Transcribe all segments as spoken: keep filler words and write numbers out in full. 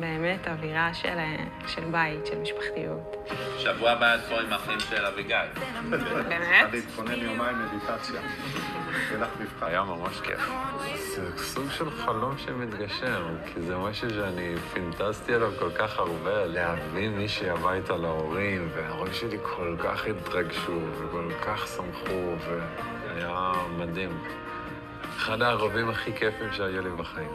באמת אווירה של, של בית, של משפחתיות. שבוע הבא את פה עם האחים של אביגי. באמת? אני אתכונן יומיים מדיטציה. היה ממש כיף. זה סוג של חלום שמתגשם, כי זה משהו שאני פינטסתי עליו כל כך הרבה, להביא מישהי הביתה להורים, וההורים שלי כל כך התרגשו וכל כך שמחו, והיה מדהים. אחד הערבים הכי כיפים שהיו לי בחיים.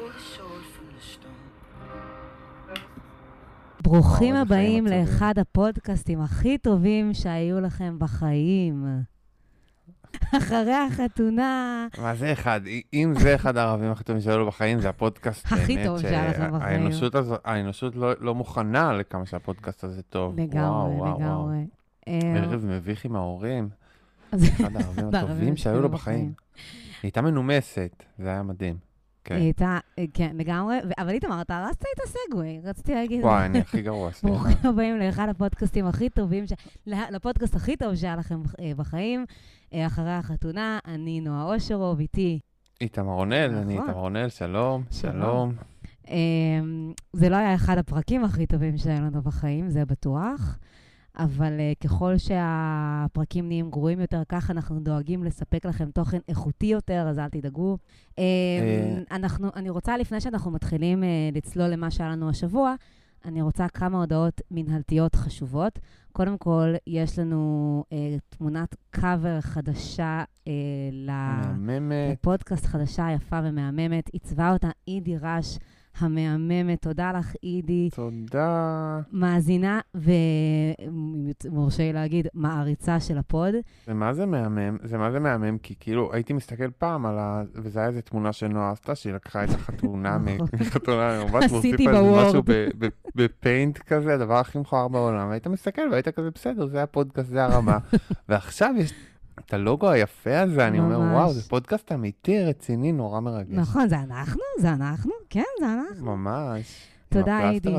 ברוכים הבאים לאחד הפודקאסטים הכי טובים שהיו לכם בחיים. אחרי החתונה... מה זה אחד? אם זה אחד הערבים הכי טובים שהיו לו בחיים, זה הפודקאסט הכי טוב שהיה לכם בחיים. האנושות לא מוכנה לכמה שהפודקאסט הזה טוב. לגמרי, לגמרי. מרב מביך עם ההורים. אחד הערבים הטובים שהיו לו בחיים. היא הייתה מנומסת, זה היה מדהים. היא הייתה, כן, לגמרי, אבל איתמר, אתה הרסת את הסגווי, רציתי להגיד. וואי, אני הכי גרוע, סליחה. ברוכים הבאים לאחד הפודקאסטים הכי טובים, לפודקאסט הכי טוב שהיה לכם בחיים, אחרי החתונה, אני נועה אושרוב, איתי. איתמר רונאל, אני איתמר רונאל, שלום, שלום. זה לא היה אחד הפרקים הכי טובים שהיה לנו בחיים, זה בטוח. אבל uh, ככל שהפרקים נהיים גרועים יותר, כך אנחנו דואגים לספק לכם תוכן איכותי יותר, אז אל תדאגו. Uh, אנחנו, אני רוצה, לפני שאנחנו מתחילים uh, לצלול למה שהיה לנו השבוע, אני רוצה כמה הודעות מנהלתיות חשובות. קודם כל, יש לנו uh, תמונת קאבר חדשה uh, לפודקאסט, חדשה, יפה ומהממת. עיצבה אותה אידי רש, המהממת, תודה לך אידי. תודה. מאזינה ומורשי להגיד מעריצה של הפוד. ומה זה מהמם? זה מה זה מהמם? כי כאילו הייתי מסתכל פעם על ה... וזה היה איזו תמונה שנועה עשתה, שהיא לקחה את החתונה מחתונה ממבט, מוסיפה משהו בפיינט כזה, הדבר הכי מכוער בעולם. והיית מסתכל והיית כזה בסדר, זה הפודקאסט, זה הרמה. ועכשיו יש... את הלוגו היפה הזה, אני אומר, וואו, זה פודקאסט אמיתי, רציני, נורא מרגש. נכון, זה אנחנו, זה אנחנו, כן, זה אנחנו. ממש. תודה, אידי.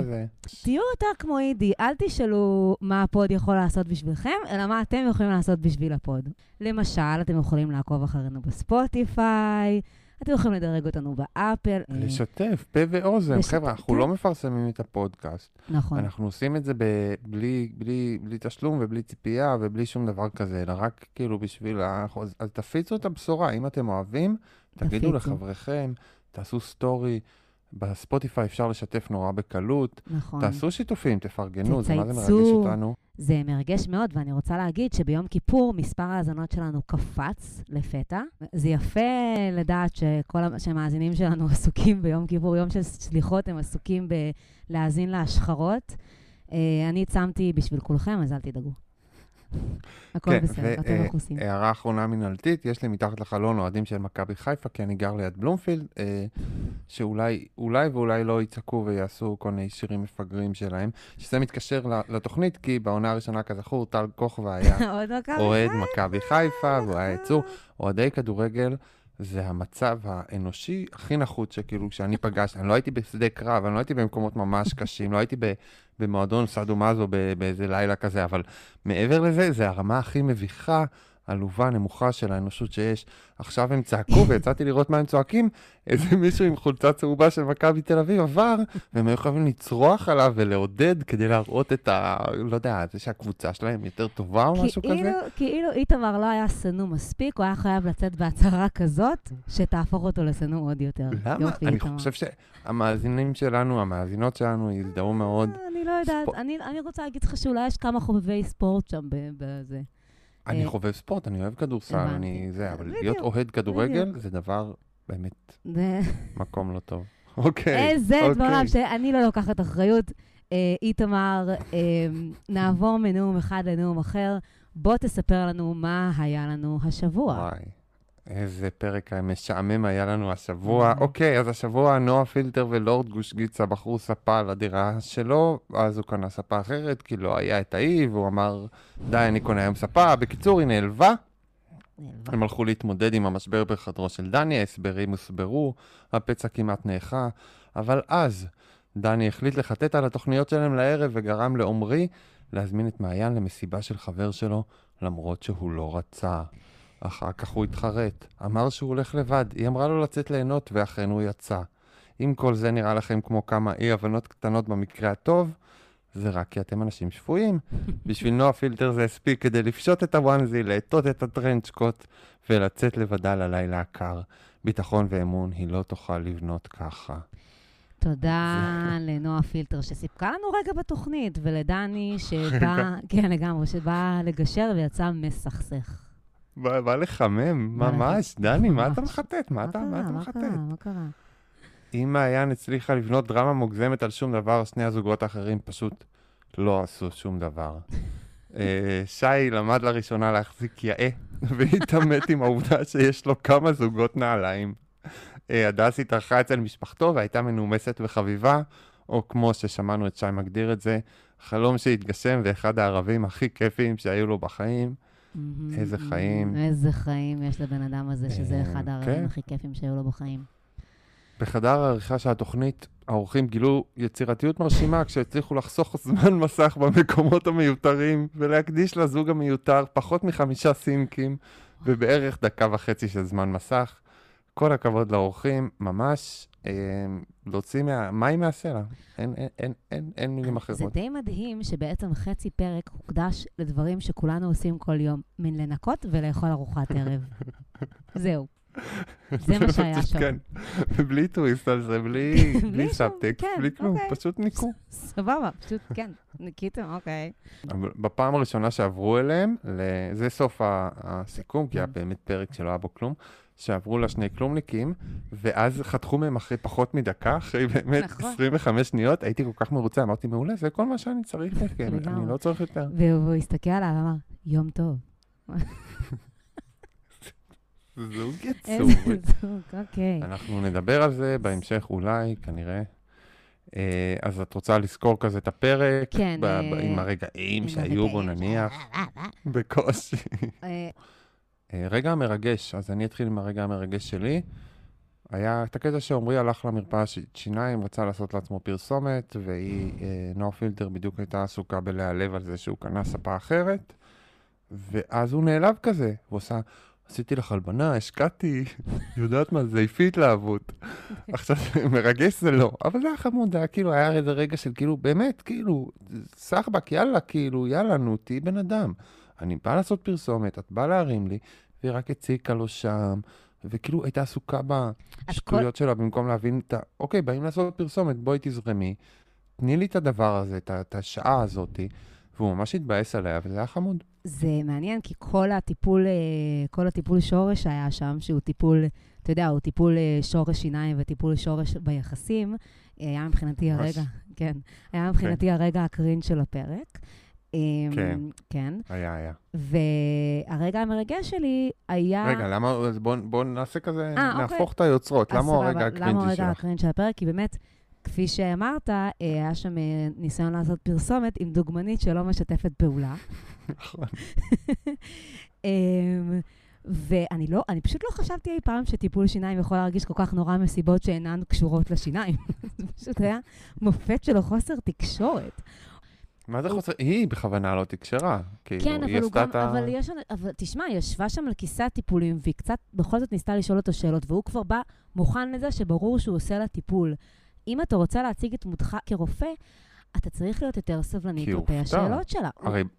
תהיו יותר כמו אידי, אל תשאלו מה הפוד יכול לעשות בשבילכם, אלא מה אתם יכולים לעשות בשביל הפוד. למשל, אתם יכולים לעקוב אחרינו בספוטיפיי, אתם יכולים לדרג אותנו באפל. לשתף, פה ואוזן. חבר'ה, אנחנו לא מפרסמים את הפודקאסט. נכון. אנחנו עושים את זה בלי תשלום ובלי ציפייה ובלי שום דבר כזה, אלא רק כאילו בשביל... אז תפיצו את הבשורה. אם אתם אוהבים, תגידו לחבריכם, תעשו סטורי. בספוטיפיי אפשר לשתף נורא בקלות. נכון. תעשו שיתופים, תפרגנו, זה מה זה מרגש אותנו. זה מרגש מאוד, ואני רוצה להגיד שביום כיפור מספר ההאזנות שלנו קפץ לפתע. זה יפה לדעת שכל המאזינים שלנו עסוקים ביום כיפור, יום של סליחות, הם עסוקים בלהאזין להשחרות. אני צמתי בשביל כולכם, אז אל תדאגו. הכל בסדר, אתם מחוסים. הערה אחרונה מנהלתית, יש לי מתחת לחלון אוהדים של מכבי חיפה, כי אני גר ליד בלומפילד, שאולי ואולי לא יצעקו ויעשו כל מיני שירים מפגרים שלהם, שזה מתקשר לתוכנית, כי בעונה הראשונה כזכור, טל כוכבא היה אוהד מכבי חיפה, והוא היה יצור, אוהדי כדורגל, זה המצב האנושי הכי נחות שכאילו כשאני פגשתי, אני לא הייתי בשדה קרב, אני לא הייתי במקומות ממש קשים, לא הייתי במועדון סאדו-מאזו באיזה לילה כזה, אבל מעבר לזה, זה הרמה הכי מביכה, עלובה, נמוכה של האנושות שיש. עכשיו הם צעקו, ויצאתי לראות מה הם צועקים, איזה מישהו עם חולצה צהובה של מכבי תל אביב עבר, והם היו חייבים לצרוח עליו ולעודד כדי להראות את ה... לא יודע, זה שהקבוצה שלהם יותר טובה או משהו כזה. כאילו איתמר לא היה סנו מספיק, הוא היה חייב לצאת בהצהרה כזאת, שתהפוך אותו לסנו עוד יותר. למה? אני חושב שהמאזינים שלנו, המאזינות שלנו, יזדהו מאוד. אני לא יודעת, אני רוצה להגיד לך שאולי יש כמה חובבי ספורט שם בזה. אני חובב ספורט, אני אוהב כדורסל, אני זה, אבל להיות אוהד כדורגל זה דבר באמת מקום לא טוב. אוקיי. איזה דברים שאני לא לוקחת אחריות. איתמר, נעבור מנאום אחד לנאום אחר, בוא תספר לנו מה היה לנו השבוע. וואי, איזה פרק המשעמם היה לנו השבוע. אוקיי, אז השבוע נועה פילטר ולורד גוש גיצה בחרו ספה לדירה שלו, אז הוא קנה ספה אחרת, כי לא היה את האי, והוא אמר, די, אני קונה היום ספה. בקיצור, היא נעלבה. הם הלכו להתמודד עם המשבר בחדרו של דני, ההסברים הוסברו, הפצע כמעט נאחה, אבל אז דני החליט לחטט על התוכניות שלהם לערב וגרם לעומרי להזמין את מעיין למסיבה של חבר שלו, למרות שהוא לא רצה. אחר כך הוא התחרט, אמר שהוא הולך לבד, היא אמרה לו לצאת ליהנות ואכן הוא יצא. אם כל זה נראה לכם כמו כמה אי הבנות קטנות במקרה הטוב, זה רק כי אתם אנשים שפויים. בשביל נועה פילטר זה הספיק כדי לפשוט את הוואנזי, להטות את הטרנצ'קוט ולצאת לבדה ללילה הקר. ביטחון ואמון היא לא תוכל לבנות ככה. תודה לנועה פילטר שסיפקה לנו רגע בתוכנית, ולדני שבא, כן לגמרי, שבא לגשר ויצא מסכסך. בא לחמם, ממש, דני, מה אתה מחטט? מה אתה מחטט? מה קרה? אם מעיין הצליחה לבנות דרמה מוגזמת על שום דבר, שני הזוגות האחרים פשוט לא עשו שום דבר. שי למד לראשונה להחזיק יאה, והתאמת עם העובדה שיש לו כמה זוגות נעליים. הדס התארחה אצל משפחתו והייתה מנומסת וחביבה, או כמו ששמענו את שי מגדיר את זה, חלום שהתגשם ואחד הערבים הכי כיפים שהיו לו בחיים. איזה חיים. איזה חיים יש לבן אדם הזה, שזה אחד הערבים הכי כיפים שהיו לו בחיים. בחדר העריכה של התוכנית, האורחים גילו יצירתיות מרשימה כשהצליחו לחסוך זמן מסך במקומות המיותרים ולהקדיש לזוג המיותר פחות מחמישה סינקים ובערך דקה וחצי של זמן מסך. כל הכבוד לאורחים, ממש אה, להוציא מה, מים מהסלע. אין, אין, אין, אין, אין מילים אחרות. זה די מדהים שבעצם חצי פרק הוקדש לדברים שכולנו עושים כל יום, מן לנקות ולאכול ארוחת ערב. זהו. זה מה שהיה שם. כן, בלי טוויסט על זה, בלי סאבטקסט, בלי כלום, פשוט ניקו. סבבה, פשוט, כן, ניקיתם, אוקיי. בפעם הראשונה שעברו אליהם, זה סוף הסיכום, כי היה באמת פרק שלא היה בו כלום, שעברו לה שני כלומניקים, ואז חתכו מהם אחרי פחות מדקה, אחרי באמת עשרים וחמש שניות, הייתי כל כך מרוצה, אמרתי, מעולה, זה כל מה שאני צריך, אני לא צריך יותר. והוא הסתכל עליו, אמר, יום טוב. זוג יצור. איזה זוג, אוקיי. אנחנו נדבר על זה בהמשך אולי, כנראה. אז את רוצה לזכור כזה את הפרק? כן. עם הרגעים שהיו בו נניח. בקושי. רגע מרגש, אז אני אתחיל עם הרגע המרגש שלי. היה את הקטע שעומרי הלך למרפאה שיניים, רצה לעשות לעצמו פרסומת, והיא, נועה פילטר בדיוק הייתה עסוקה בלהלב על זה שהוא קנה ספה אחרת, ואז הוא נעלב כזה, הוא עושה... עשיתי לך הלבנה, השקעתי, יודעת מה, זה יפי התלהבות. עכשיו, מרגש זה לא, אבל זה היה חמוד, כאילו, היה איזה רגע של כאילו, באמת, כאילו, סחבק, יאללה, כאילו, יאללה, נו, תהי בן אדם. אני בא לעשות פרסומת, את באה להרים לי, והיא רק הציקה לו שם, וכאילו, הייתה עסוקה בשטויות שלה, במקום להבין את ה... אוקיי, באים לעשות פרסומת, בואי תזרמי, תני לי את הדבר הזה, את השעה הזאת, והוא ממש התבאס עליה, וזה היה חמוד. זה מעניין, כי כל הטיפול, כל הטיפול שורש היה שם, שהוא טיפול, אתה יודע, הוא טיפול שורש שיניים וטיפול שורש ביחסים, היה מבחינתי הרגע, כן, היה מבחינתי הרגע הקרין של הפרק. כן, כן. היה, היה. והרגע המרגש שלי היה... רגע, למה, בואו נעשה כזה, נהפוך את היוצרות, למה הרגע הקרין של הפרק? למה הרגע הקרין של הפרק? כי באמת... כפי שאמרת, היה שם ניסיון לעשות פרסומת עם דוגמנית שלא משתפת פעולה. נכון. ואני לא, אני פשוט לא חשבתי אי פעם שטיפול שיניים יכול להרגיש כל כך נורא מסיבות שאינן קשורות לשיניים. זה פשוט היה מופת שלו חוסר תקשורת. מה זה חוסר? היא בכוונה לא תקשרה. כן, אבל תשמע, היא ישבה שם על כיסא הטיפולים, והיא קצת בכל זאת ניסתה לשאול אותו שאלות, והוא כבר בא מוכן לזה שברור שהוא עושה לה טיפול. אם אתה רוצה להציג את מודך כרופא, אתה צריך להיות יותר סבלני כלפי השאלות שלה.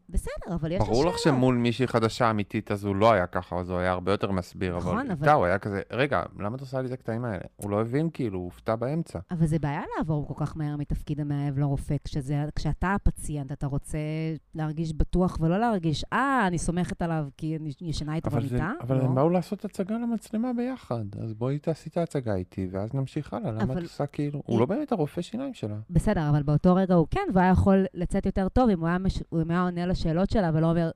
בסדר, אבל יש השאלות. ברור לך שמול מישהי חדשה אמיתית, אז הוא לא היה ככה, אז הוא היה הרבה יותר מסביר. נכון, אבל... הוא היה כזה, רגע, למה אתה עושה לי את הקטעים האלה? הוא לא הבין, כאילו, הוא הופתע באמצע. אבל זה בעיה לעבור כל כך מהר מתפקיד המאהב לרופא, כשאתה הפציינט, אתה רוצה להרגיש בטוח ולא להרגיש, אה, אני סומכת עליו כי אני ישנה איתו במיטה. אבל הם באו לעשות הצגה למצלמה ביחד, אז בואי תעשי את ההצגה איתי, ואז נמשיך הלאה. למה את עושה כאילו? הוא לא באמת הרופא שיניים שלה. בסדר, אבל באותו רגע הוא כן, והיה יכול לצאת יותר טוב אם הוא היה עונה לשאלות שלה, ולא אומר,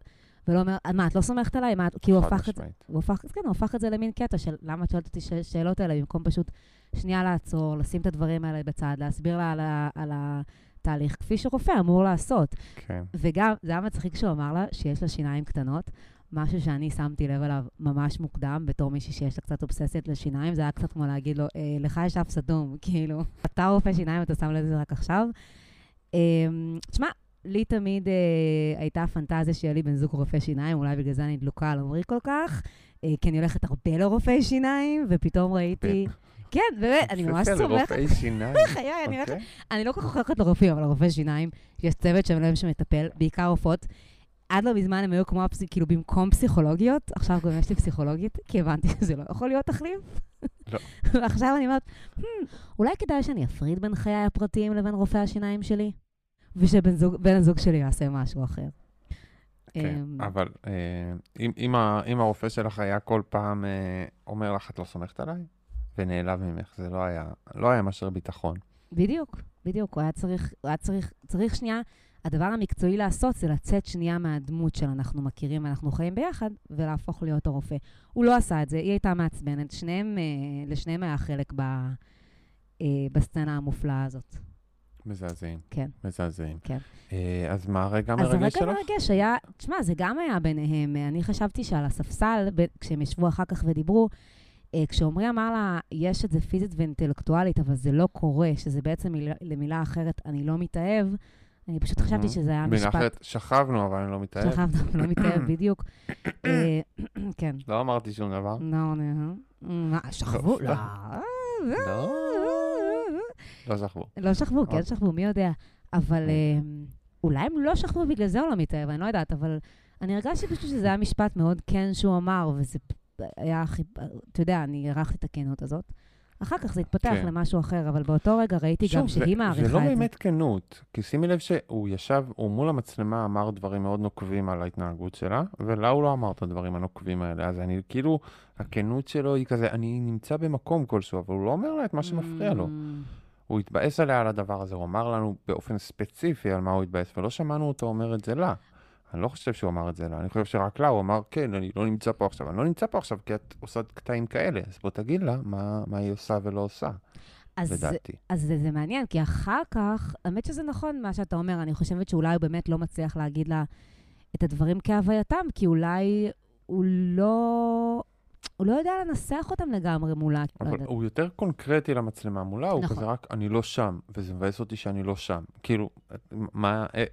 ולא אומר, מה, את לא סומכת עליי? מה, כי הוא הופך את זה, הוא הופך את זה למין קטע של למה את שואלת אותי שאלות האלה, במקום פשוט שנייה לעצור, לשים את הדברים האלה בצד, להסביר לה על, על התהליך, כפי שרופא אמור לעשות. כן. וגם, זה היה מצחיק שהוא אמר לה שיש לה שיניים קטנות, משהו שאני שמתי לב עליו ממש מוקדם, בתור מישהי שיש לה קצת אובססית לשיניים, זה היה קצת כמו להגיד לו, אה, לך יש אף סדום, כאילו, אתה רופא שיניים, אתה שם לזה רק עכשיו. אה, תשמע, לי תמיד אה, הייתה הפנטזיה שיהיה לי בן זוג רופא שיניים, אולי בגלל זה אני דלוקה על עמרי כל כך, אה, כי אני הולכת הרבה לרופאי שיניים, ופתאום ראיתי כן, באמת, אני ממש סומכת. לרופאי שיניים. חיי, אני רק... אני לא כל כך הולכת לרופאים, אבל לרופאי שיניים, יש צוות שלהם שמטפל, בעיקר רופאות. עד לא מזמן הם היו כמו, כאילו, במקום פסיכולוגיות, עכשיו גם יש לי פסיכולוגית, כי הבנתי שזה לא יכול להיות תחליף. לא. ועכשיו אני אומרת, אולי כדאי שאני אפריד בין חיי הפרטיים לבין רופא השיניים שלי, ושבן הזוג שלי יעשה משהו אחר. כן, אבל אם הרופא שלך היה כל פעם אומר לך, את לא סומכת עליי, ונעלב ממך, זה לא היה משהו ביטחון. בדיוק, בדיוק. הוא היה צריך, הוא היה צריך, צריך שנייה, הדבר המקצועי לעשות זה לצאת שנייה מהדמות שאנחנו מכירים, אנחנו חיים ביחד, ולהפוך להיות הרופא. הוא לא עשה את זה, היא הייתה מעצבנת, שניהם, לשניהם היה חלק ב, בסצנה המופלאה הזאת. מזעזעים. כן. מזעזעים. כן. אז מה הרגע מרגש שלך? אז הרגע מרגש היה, תשמע, זה גם היה ביניהם. אני חשבתי שעל הספסל, כשהם ישבו אחר כך ודיברו, כשאומרי אמר לה, יש את זה פיזית ואינטלקטואלית, אבל זה לא קורה, שזה בעצם מילה, למילה אחרת, אני לא מתאהב, אני פשוט חשבתי שזה היה משפט. מילה אחרת, שכבנו, אבל אני לא מתאהב. שכבנו, אבל לא מתאהב, בדיוק. כן. לא אמרתי שום דבר. לא, לא. שכבו, לא. לא. לא שכבו. לא שכבו, כן שכבו, מי יודע. אבל אולי הם לא שכבו בגלל זה או לא מתאהב, אני לא יודעת, אבל אני הרגשתי פשוט שזה היה משפט מאוד כן שהוא אמר, וזה... היה הכי, אתה יודע, אני ערכתי את הכנות הזאת. אחר כך זה התפתח כן. למשהו אחר, אבל באותו רגע ראיתי שוב, גם שהיא מעריכה את זה. זה לא באמת כנות, כי שימי לב שהוא ישב, הוא מול המצלמה אמר דברים מאוד נוקבים על ההתנהגות שלה, ולה הוא לא אמר את הדברים הנוקבים האלה, אז אני כאילו, הכנות שלו היא כזה, אני נמצא במקום כלשהו, אבל הוא לא אומר לה את מה שמפריע לו. הוא התבאס עליה על הדבר הזה, הוא אמר לנו באופן ספציפי על מה הוא התבאס, ולא שמענו אותו אומר את זה לה. אני לא חושב שהוא אמר את זה, אני חושב שרק לה, הוא אמר, כן, אני לא נמצא פה עכשיו, אני לא נמצא פה עכשיו, כי את עושה קטעים כאלה, אז בוא תגיד לה מה היא עושה ולא עושה, לדעתי. אז זה מעניין, כי אחר כך, האמת שזה נכון מה שאתה אומר, אני חושבת שאולי הוא באמת לא מצליח להגיד לה את הדברים כהווייתם, כי אולי הוא לא... הוא לא יודע לנסח אותם לגמרי מולה. אבל הוא יותר קונקרטי למצלמה מולה, הוא כזה רק, אני לא שם, וזה מבאס אותי שאני לא שם. כאילו,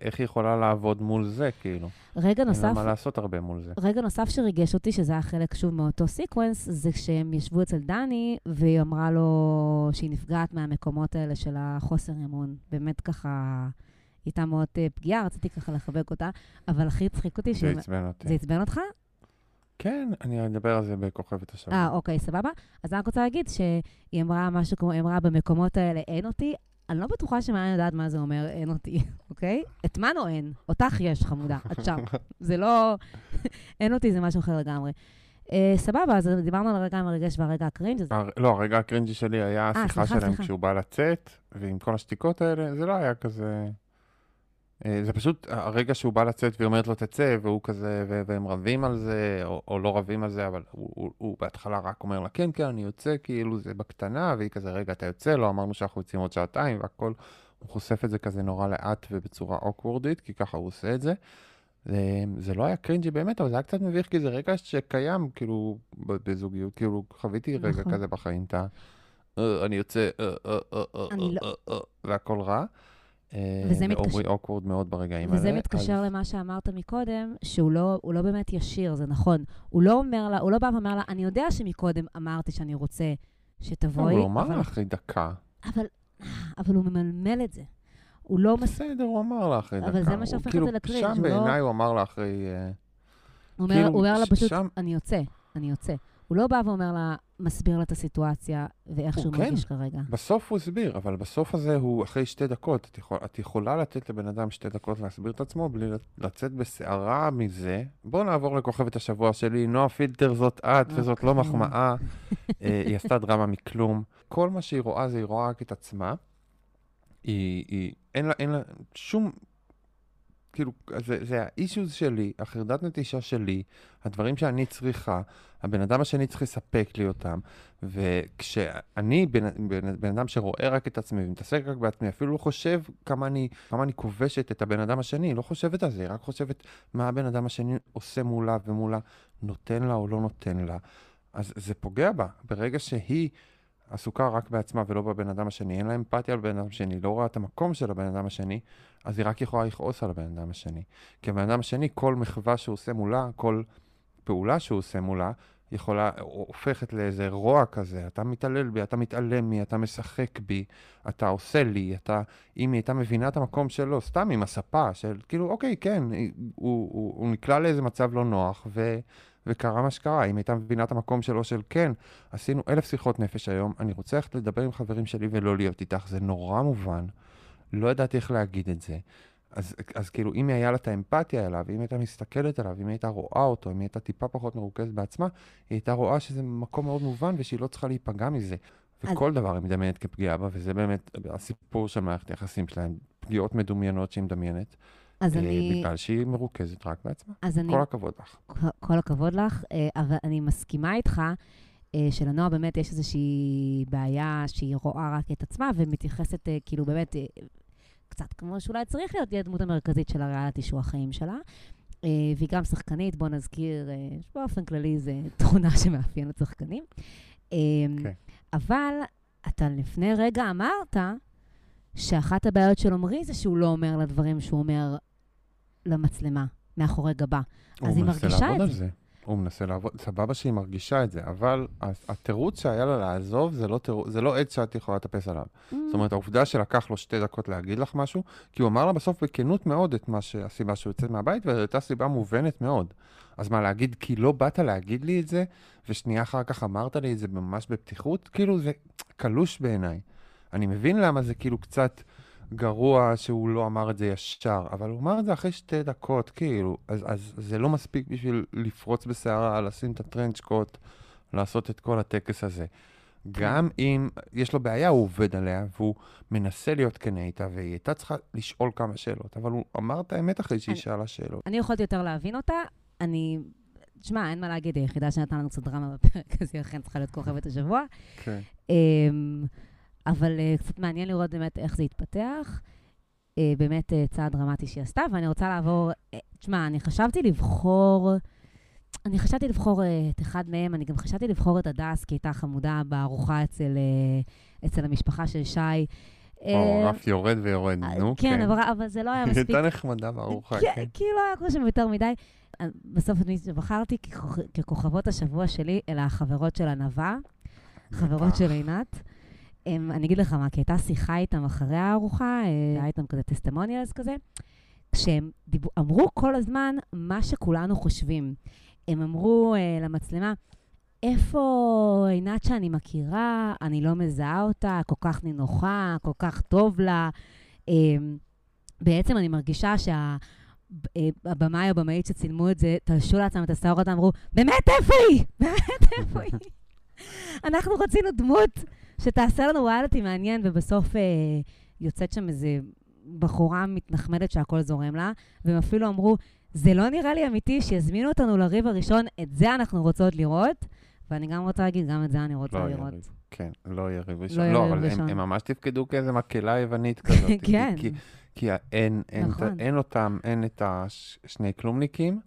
איך היא יכולה לעבוד מול זה, כאילו? רגע נוסף... אין לה מה לעשות הרבה מול זה. רגע נוסף שריגש אותי, שזה היה חלק שוב מאותו סיקוונס, זה כשהם ישבו אצל דני, והיא אמרה לו שהיא נפגעת מהמקומות האלה של החוסר אמון. באמת ככה... הייתה מאוד פגיעה, רציתי ככה לחבק אותה, אבל הכי צחיק אותי... זה עצבן אותי. זה עצבן אותך? כן, אני אדבר על זה בכוכבת השבוע. אה, אוקיי, סבבה. אז אני רוצה להגיד שהיא אמרה משהו כמו, אמרה במקומות האלה, אין אותי. אני לא בטוחה שמעיין יודעת מה זה אומר, אין אותי, אוקיי? את מה נו אין? אותך יש, חמודה, את שם. זה לא... אין אותי, זה משהו אחר לגמרי. סבבה, אז דיברנו על הרגע המרגש והרגע הקרינג'. לא, הרגע הקרינג'י שלי היה השיחה שלהם כשהוא בא לצאת, ועם כל השתיקות האלה, זה לא היה כזה... זה פשוט הרגע שהוא בא לצאת והיא אומרת לו תצא, והוא כזה, והם רבים על זה, או, או לא רבים על זה, אבל הוא, הוא, הוא בהתחלה רק אומר לה, כן, כן, אני יוצא, כאילו זה בקטנה, והיא כזה, רגע, אתה יוצא, לא אמרנו שאנחנו יוצאים עוד שעתיים, והכל, הוא חושף את זה כזה נורא לאט ובצורה אוקוורדית, כי ככה הוא עושה את זה. זה, זה לא היה קרינג'י באמת, אבל זה היה קצת מביך, כי זה רגע שקיים, כאילו, בזוגיות, כאילו, חוויתי רגע כזה בחיים, אתה, אני יוצא, והכל רע. אורי אוקוורד מאוד ברגעים האלה. וזה מתקשר למה שאמרת מקודם, שהוא לא באמת ישיר, זה נכון. הוא לא אומר לה, הוא לא בא ואומר לה, אני יודע שמקודם אמרתי שאני רוצה שתבואי. הוא אמר לה אחרי דקה. אבל הוא ממלמל את זה. בסדר, הוא אמר לה אחרי דקה. אבל זה מה שהופך את זה לקריא. שם בעיניי הוא אמר לה אחרי... הוא אומר לה פשוט, אני יוצא, אני יוצא. הוא לא בא ואומר לה, מסביר לה את הסיטואציה, ואיך שהוא מרגיש כרגע. בסוף הוא הסביר, אבל בסוף הזה הוא אחרי שתי דקות. את, יכול, את יכולה לתת לבן אדם שתי דקות להסביר את עצמו, בלי לצאת בסערה מזה. בואו נעבור לכוכבת השבוע שלי. נועה פילטר זאת את, וזאת לא מחמאה. היא עשתה דרמה מכלום. כל מה שהיא רואה זה היא רואה רק את עצמה. היא, היא, אין לה, אין לה שום... כאילו, זה, זה האישיוז שלי, החרדת נטישה שלי, הדברים שאני צריכה, הבן אדם השני צריך לספק לי אותם, וכשאני בן, בן, בן אדם שרואה רק את עצמי, ומתעסק רק בעצמי, אפילו לא חושב כמה אני, כמה אני כובשת את הבן אדם השני, לא חושבת על זה, היא רק חושבת מה הבן אדם השני עושה מולה ומולה, נותן לה או לא נותן לה, אז זה פוגע בה, ברגע שהיא עסוקה רק בעצמה ולא בבן אדם השני, אין לה אמפתיה על בן אדם השני, לא רואה את המקום של הבן אדם השני, אז היא רק יכולה לכעוס על הבן אדם השני. כי הבן אדם השני, כל מחווה שהוא עושה מולה, כל פעולה שהוא עושה מולה, יכולה, הופכת לאיזה רוע כזה, אתה מתעלל בי, אתה מתעלם בי, אתה משחק בי, אתה עושה לי, אתה, אם היא הייתה מבינה את המקום שלו, סתם עם הספה, של כאילו, אוקיי, כן, הוא, הוא, הוא, הוא נקלע לאיזה מצב לא נוח, ו, וקרה מה שקרה, אם היא הייתה מבינה את המקום שלו של כן, עשינו אלף שיחות נפש היום, אני רוצה איך לדבר עם חברים שלי ולא להיות איתך, זה נורא מובן, לא ידעתי איך להגיד את זה, אז, אז כאילו, אם היה לה את האמפתיה אליו, אם הייתה מסתכלת עליו, אם הייתה רואה אותו, אם הייתה טיפה פחות מרוכזת בעצמה, היא הייתה רואה שזה מקום מאוד מובן, ושהיא לא צריכה להיפגע מזה. וכל אז... דבר היא מדמיינת כפגיעה בה, וזה באמת הסיפור של מערכת היחסים שלהם, פגיעות מדומיינות שהיא מדמיינת, אז אה, אני... בגלל שהיא מרוכזת רק בעצמה. כל אני... הכבוד לך. כל הכבוד לך, אבל אני מסכימה איתך, שלנועה באמת יש איזושהי בעיה שהיא רואה רק את עצמה, ומתייחסת כאילו באמת... קצת כמו שאולי צריך להיות הדמות המרכזית של הריאליטי שהוא החיים שלה, והיא גם שחקנית, בוא נזכיר, שבאופן כללי זה תכונה שמאפיינת שחקנים. אבל אתה לפני רגע אמרת שאחת הבעיות של עומרי זה שהוא לא אומר לדברים שהוא אומר למצלמה, מאחורי גבה. אז היא מרגישה את זה. הוא מנסה לעבוד, סבבה שהיא מרגישה את זה, אבל התירוץ שהיה לה לעזוב, זה לא עד שאת יכולה לטפס עליו. זאת אומרת, העובדה שלקח לו שתי דקות להגיד לך משהו, כי הוא אמר לה בסוף בכנות מאוד את הסיבה שהוא יוצאת מהבית, וזו הייתה סיבה מובנת מאוד. אז מה להגיד, כי לא באת להגיד לי את זה, ושנייה אחר כך אמרת לי את זה ממש בפתיחות, כאילו זה קלוש בעיניי. אני מבין למה זה כאילו קצת גרוע שהוא לא אמר את זה ישר, אבל הוא אמר את זה אחרי שתי דקות, כאילו, אז, אז זה לא מספיק בשביל לפרוץ בשערה, לשים את הטרנץ' קוט, לעשות את כל הטקס הזה. גם אם יש לו בעיה, הוא עובד עליה, והוא מנסה להיות כנה איתה, והיא הייתה צריכה לשאול כמה שאלות, אבל הוא אמר את האמת אחרי שהיא שאלה שאלות. אני יכולתי יותר להבין אותה, אני... תשמע, אין מה להגיד, היחידה שנתן לנו קצת דרמה בפרק הזה, אכן צריכה להיות כוכבת השבוע. כן. אבל uh, קצת מעניין לראות באמת איך זה התפתח. Uh, באמת uh, צעד דרמטי שהיא עשתה, ואני רוצה לעבור... Uh, תשמע, אני חשבתי לבחור... אני חשבתי לבחור uh, את אחד מהם, אני גם חשבתי לבחור את הדס, כי הייתה חמודה בארוחה אצל, uh, אצל המשפחה של שי. או, uh, רף יורד ויורד, uh, נו. כן, כן. אבל, אבל זה לא היה מספיק. הייתה נחמדה בארוחה, כן. כי לא היה כמו שמותר מדי. בסוף אני בחרתי ככוכ... ככוכבות השבוע שלי, אלא החברות של הנווה, חברות של עינת. הם, אני אגיד לך מה, כי הייתה שיחה איתם אחרי הארוחה, היה איתם כזה טסטימוניאלס כזה, כשהם דיב... אמרו כל הזמן מה שכולנו חושבים. הם אמרו אה, למצלמה, איפה עינת שאני מכירה, אני לא מזהה אותה, כל כך נינוחה, כל כך טוב לה. אה, בעצם אני מרגישה שה... הבמאי או במאית שצילמו את זה, תלשו לעצמם את הסעורת, אמרו, באמת איפה היא? באמת איפה היא? אנחנו רצינו דמות... שתעשה לנו ריאליטי מעניין, ובסוף אה, יוצאת שם איזו בחורה מתנחמדת שהכל זורם לה, והם אפילו אמרו, זה לא נראה לי אמיתי שיזמינו אותנו לריב הראשון, את זה אנחנו רוצות לראות, ואני גם רוצה להגיד, גם את זה אני רוצה לא לראות. יריב. כן, לא יהיה ריב ראשון. לא, לא אבל ראשון. הם, הם ממש תפקדו כאיזה מקהלה יוונית כזאת. כן. כי, כי אין, אין, נכון. אין, אין אותם, אין את השני כלומניקים,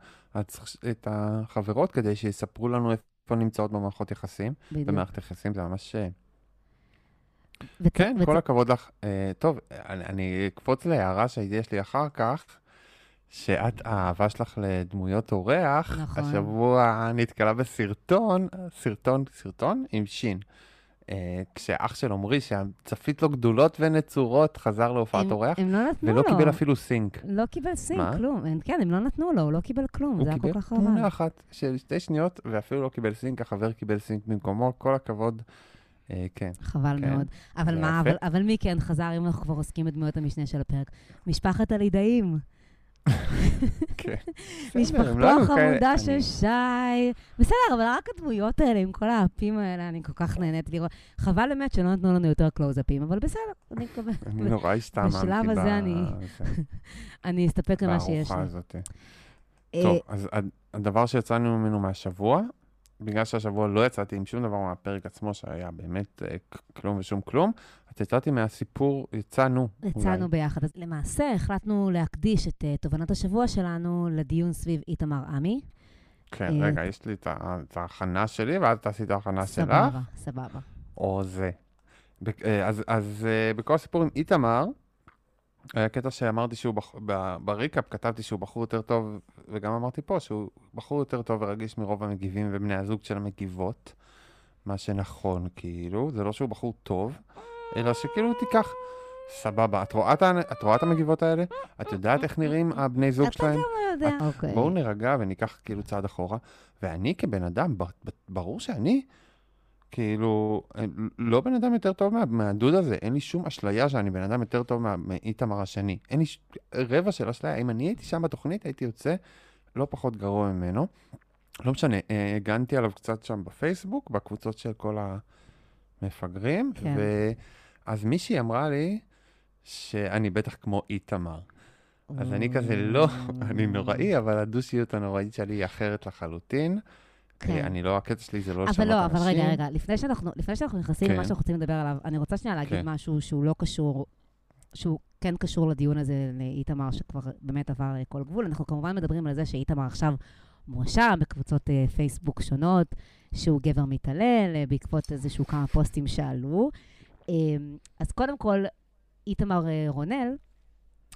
את החברות, כדי שיספרו לנו איפה נמצאות במערכות יחסים. בדיוק. במערכת יחסים זה ממש... כן, כל הכבוד לך. טוב, אני אקפוץ להערה שיש לי אחר כך, שאת האהבה שלך לדמויות אורח, השבוע נתקלה בסרטון, סרטון, סרטון עם שין, כשאח של עומרי שהצפית לו גדולות ונצורות, חזר להופעת אורח, ולא קיבל אפילו סינק. לא קיבל סינק, כלום. כן, הם לא נתנו לו, הוא לא קיבל כלום, זה היה כל כך רבה. הוא קיבל תמונה אחת של שתי שניות, ואפילו לא קיבל סינק, החבר קיבל סינק במקומו, כל הכבוד. כן. חבל מאוד. אבל מה, אבל מי כן חזר, אם אנחנו כבר עוסקים את דמויות המשנה של הפרק? משפחת הלידאים. כן. משפחתו החמודה של שי. בסדר, אבל רק הדמויות האלה, עם כל האפים האלה, אני כל כך נהנית לראות. חבל באמת שלא נתנו לנו יותר קלוז-אפים, אבל בסדר, אני מקווה. אני נורא השתעממתי. בשלב הזה אני אסתפק למה שיש לי. בארוחה הזאת. טוב, אז הדבר שיצאנו ממנו מהשבוע, בגלל שהשבוע לא יצאתי עם שום דבר מהפרק עצמו, שהיה באמת כלום ושום כלום, אז יצאתי מהסיפור, יצאנו. יצאנו אולי. ביחד. אז למעשה החלטנו להקדיש את uh, תובנת השבוע שלנו לדיון סביב איתמר עמי. כן, uh, רגע, יש לי את, את ההכנה שלי, ואז תעשי את ההכנה שלך. סבבה, סבבה. או זה. ב, אז, אז, אז בכל הסיפור עם איתמר, היה קטע שאמרתי שהוא, בח... בריקאפ כתבתי שהוא בחור יותר טוב, וגם אמרתי פה שהוא בחור יותר טוב ורגיש מרוב המגיבים ובני הזוג של המגיבות, מה שנכון, כאילו, זה לא שהוא בחור טוב, אלא שכאילו תיקח, סבבה, את רואה את, את, רואה את המגיבות האלה? את יודעת איך נראים הבני זוג שלהם? אתה לא יודע. את... Okay. בואו נרגע וניקח כאילו צעד אחורה, ואני כבן אדם, ברור שאני... כאילו, לא בן אדם יותר טוב מה, מהדוד הזה, אין לי שום אשליה שאני בן אדם יותר טוב מה, מאיתמר השני. אין לי ש... רבע של אשליה, אם אני הייתי שם בתוכנית, הייתי יוצא לא פחות גרוע ממנו. לא משנה, הגנתי עליו קצת שם בפייסבוק, בקבוצות של כל המפגרים, כן. ואז מישהי אמרה לי שאני בטח כמו איתמר. אז אני כזה לא, אני נוראי, אבל הדושיות הנוראית שלי היא אחרת לחלוטין. כן. אני לא, הקטע שלי זה לא לשמות אנשים. אבל לא, אבל רגע, רגע, לפני שאנחנו, לפני שאנחנו נכנסים כן. למה שאנחנו רוצים לדבר עליו, אני רוצה שנייה להגיד כן. משהו שהוא לא קשור, שהוא כן קשור לדיון הזה לאיתמר, שכבר באמת עבר כל גבול. אנחנו כמובן מדברים על זה שאיתמר עכשיו מואשם בקבוצות פייסבוק שונות, שהוא גבר מתעלל, בעקבות איזשהו כמה פוסטים שעלו. אז קודם כל, איתמר רונאל,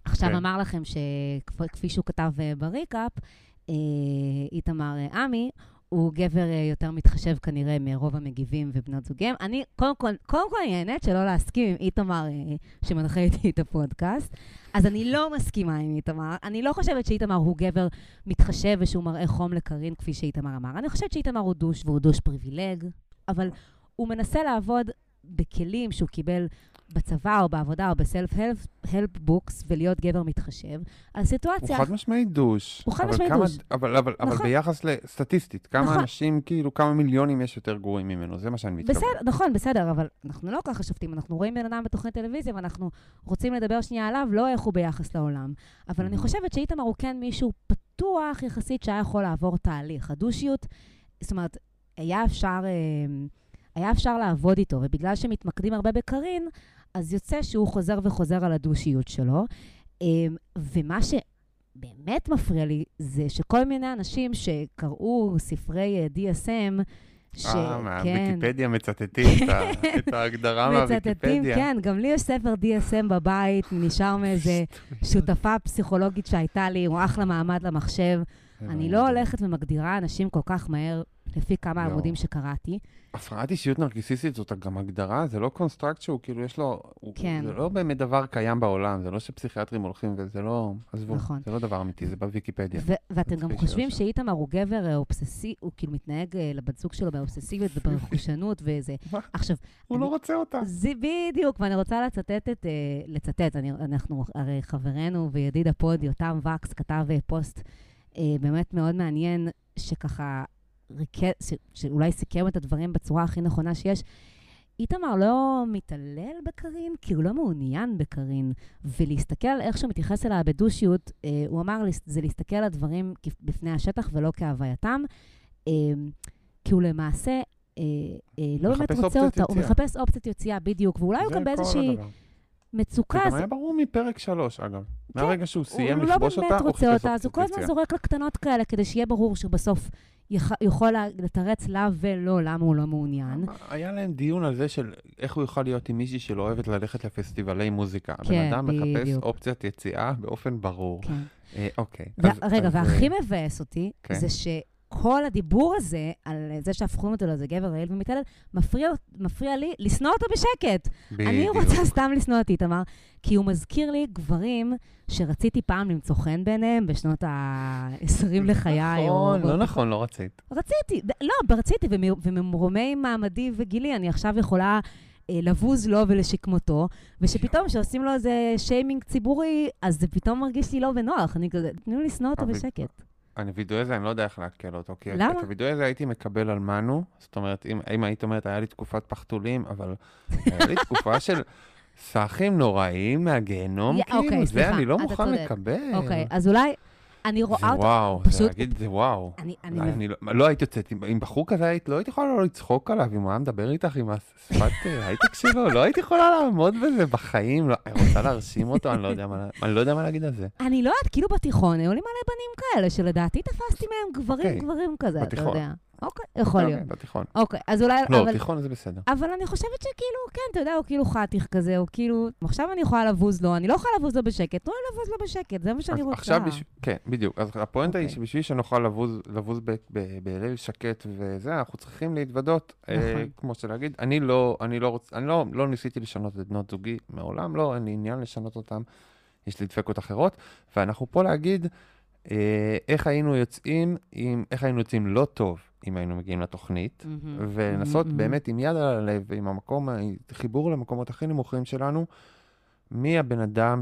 עכשיו כן. אמר לכם שכפי שהוא כתב בריקאפ, איתמר עמי, הוא גבר יותר מתחשב כנראה מרוב המגיבים ובנות זוגיהם. אני, קודם כל, קודם כל אני אהנית שלא להסכים עם איתמר שמנחה איתי את הפודקאסט, אז אני לא מסכימה עם איתמר. אני לא חושבת שאיתמר הוא גבר מתחשב ושהוא מראה חום לקרין כפי שאיתמר אמר. אני חושבת שאיתמר הוא דוש, והוא דוש פריבילג, אבל הוא מנסה לעבוד בכלים שהוא קיבל בצבא או בעבודה או בסלף-הלפ בוקס ולהיות גבר מתחשב. הסיטואציה... הוא חד משמעי דוש. הוא חד משמעי דוש. אבל, אבל, נכון. אבל ביחס לסטטיסטית, כמה נכון. אנשים, כאילו, כמה מיליונים יש יותר גרועים ממנו, זה מה שאני מתכוון. בסדר, נכון, בסדר, אבל אנחנו לא ככה שופטים, אנחנו רואים בן אדם בתוכנית טלוויזיה, ואנחנו רוצים לדבר שנייה עליו, לא איך הוא ביחס לעולם. אבל אני חושבת שאיתמר הוא כן מישהו פתוח יחסית שהיה יכול לעבור תהליך. הדושיות, זאת אומרת, היה אפשר, היה אפשר לעבוד איתו, ובגלל שמתמקדים הרבה בקרין, אז יוצא שהוא חוזר וחוזר על הדושיות שלו, ומה שבאמת מפריע לי זה שכל מיני אנשים שקראו ספרי די אס אם, אה, מהוויקיפדיה מצטטים את ההגדרה מהוויקיפדיה. מצטטים, כן, גם לי יש ספר די אס אם בבית, נשאר מאיזה שותפה פסיכולוגית שהייתה לי, הוא אחלה מעמד למחשב, אני לא הולכת ומגדירה אנשים כל כך מהר, לפי כמה עמודים שקראתי. הפרעת אישיות נרקיסיסית זאת גם הגדרה, זה לא קונסטרקט שהוא, כאילו יש לו, זה לא באמת דבר קיים בעולם, זה לא שפסיכיאטרים הולכים וזה לא, עזבו, זה לא דבר אמיתי, זה בוויקיפדיה. ואתם גם חושבים שאיתמר הוא גבר אובססיבי, הוא כאילו מתנהג לבת זוג שלו באובססיביות וברכושנות וזה. עכשיו, הוא לא רוצה אותה. זה בדיוק, ואני רוצה לצטט את, לצטט, אנחנו, הרי חברנו וידיד הפוד, יותם וקס, כתב פוסט באמת מאוד מעניין שככה ש... שאולי סיכם את הדברים בצורה הכי נכונה שיש. איתמר לא מתעלל בקרין, כי הוא לא מעוניין בקרין, ולהסתכל איך שמתייחס אליה בדושיות, אה, הוא אמר זה להסתכל על הדברים בפני השטח ולא כהווייתם, אה, כי הוא למעשה אה, אה, לא באמת רוצה אותה, הוא מחפש אופציית יוציאה בדיוק, ואולי הוא גם באיזושהי מצוקה. זה גם היה ברור מפרק שלוש, אגב. מהרגע שהוא סיים לכבוש אותה, הוא חיפש אופציית יוציאה. אז הוא כל הזמן זורק לקטנות כאלה, כדי שיהיה ברור שבסוף יכול לתרץ לה ולא, למה הוא לא מעוניין. היה להם דיון על זה של איך הוא יוכל להיות עם מישהי שלא אוהבת ללכת לפסטיבלי מוזיקה. הבן אדם מחפש אופציית יציאה באופן ברור. אוקיי. רגע, והכי מבאס אותי זה שכל הדיבור הזה, על זה שהפכו אותו לאיזה גבר רעיל ומתעלל, מפריע לי לשנוא אותו בשקט. אני רוצה סתם לשנוא אותי, איתמר, כי הוא מזכיר לי גברים שרציתי פעם למצוא חן ביניהם בשנות ה-עשרים לחיי. נכון, לא נכון, לא רצית. רציתי, לא, רציתי, וממרומי מעמדי וגילי, אני עכשיו יכולה לבוז לו ולשקמותו, ושפתאום שעושים לו איזה שיימינג ציבורי, אז זה פתאום מרגיש לי לא בנוח, אני כזה, תנו לי לשנוא אותו בשקט. הווידוי הזה, אני לא יודע איך להקל אותו, כי את הווידוי הזה הייתי מקבל על מנו, זאת אומרת, אם היית אומרת, היה לי תקופת פחתולים, אבל היה לי תקופה של... סחים נוראים מהגיהנום, כאילו, זה אני לא מוכן לקבל. אוקיי, אז אולי אני רואה אותו. וואו, זה להגיד, זה וואו. לא הייתי יוצאת, אם בחור כזה היית, לא הייתי יכולה לא לצחוק עליו, אם הוא היה מדבר איתך עם השפת הייטק שלו, לא הייתי יכולה לעמוד בזה בחיים, רוצה להרשים אותו, אני לא יודע מה להגיד על זה. אני לא יודעת, כאילו בתיכון, היו לי מלא בנים כאלה, שלדעתי תפסתי מהם גברים גברים כזה, אתה יודע. אוקיי, יכול להיות. בתיכון. אוקיי, אז אולי... לא, בתיכון זה בסדר. אבל אני חושבת שכאילו, כן, אתה יודע, הוא כאילו חתיך כזה, הוא כאילו... עכשיו אני יכולה לבוז לו, אני לא יכולה לבוז לו בשקט, לא לבוז לו בשקט, זה מה שאני רוצה. עכשיו, כן, בדיוק. אז הפואנטה היא שבשביל שנוכל לבוז בלב שקט וזה, אנחנו צריכים להתוודות, כמו שלהגיד, אני לא ניסיתי לשנות את בנות זוגי מעולם, לא, אין לי עניין לשנות אותם, יש לי דפקות אחרות, ואנחנו פה להגיד, איך היינו יוצאים, איך היינו יוצאים לא טוב אם היינו מגיעים לתוכנית, ולנסות באמת עם יד על הלב ועם המקום, חיבור למקומות הכי נמוכים שלנו, מי הבן אדם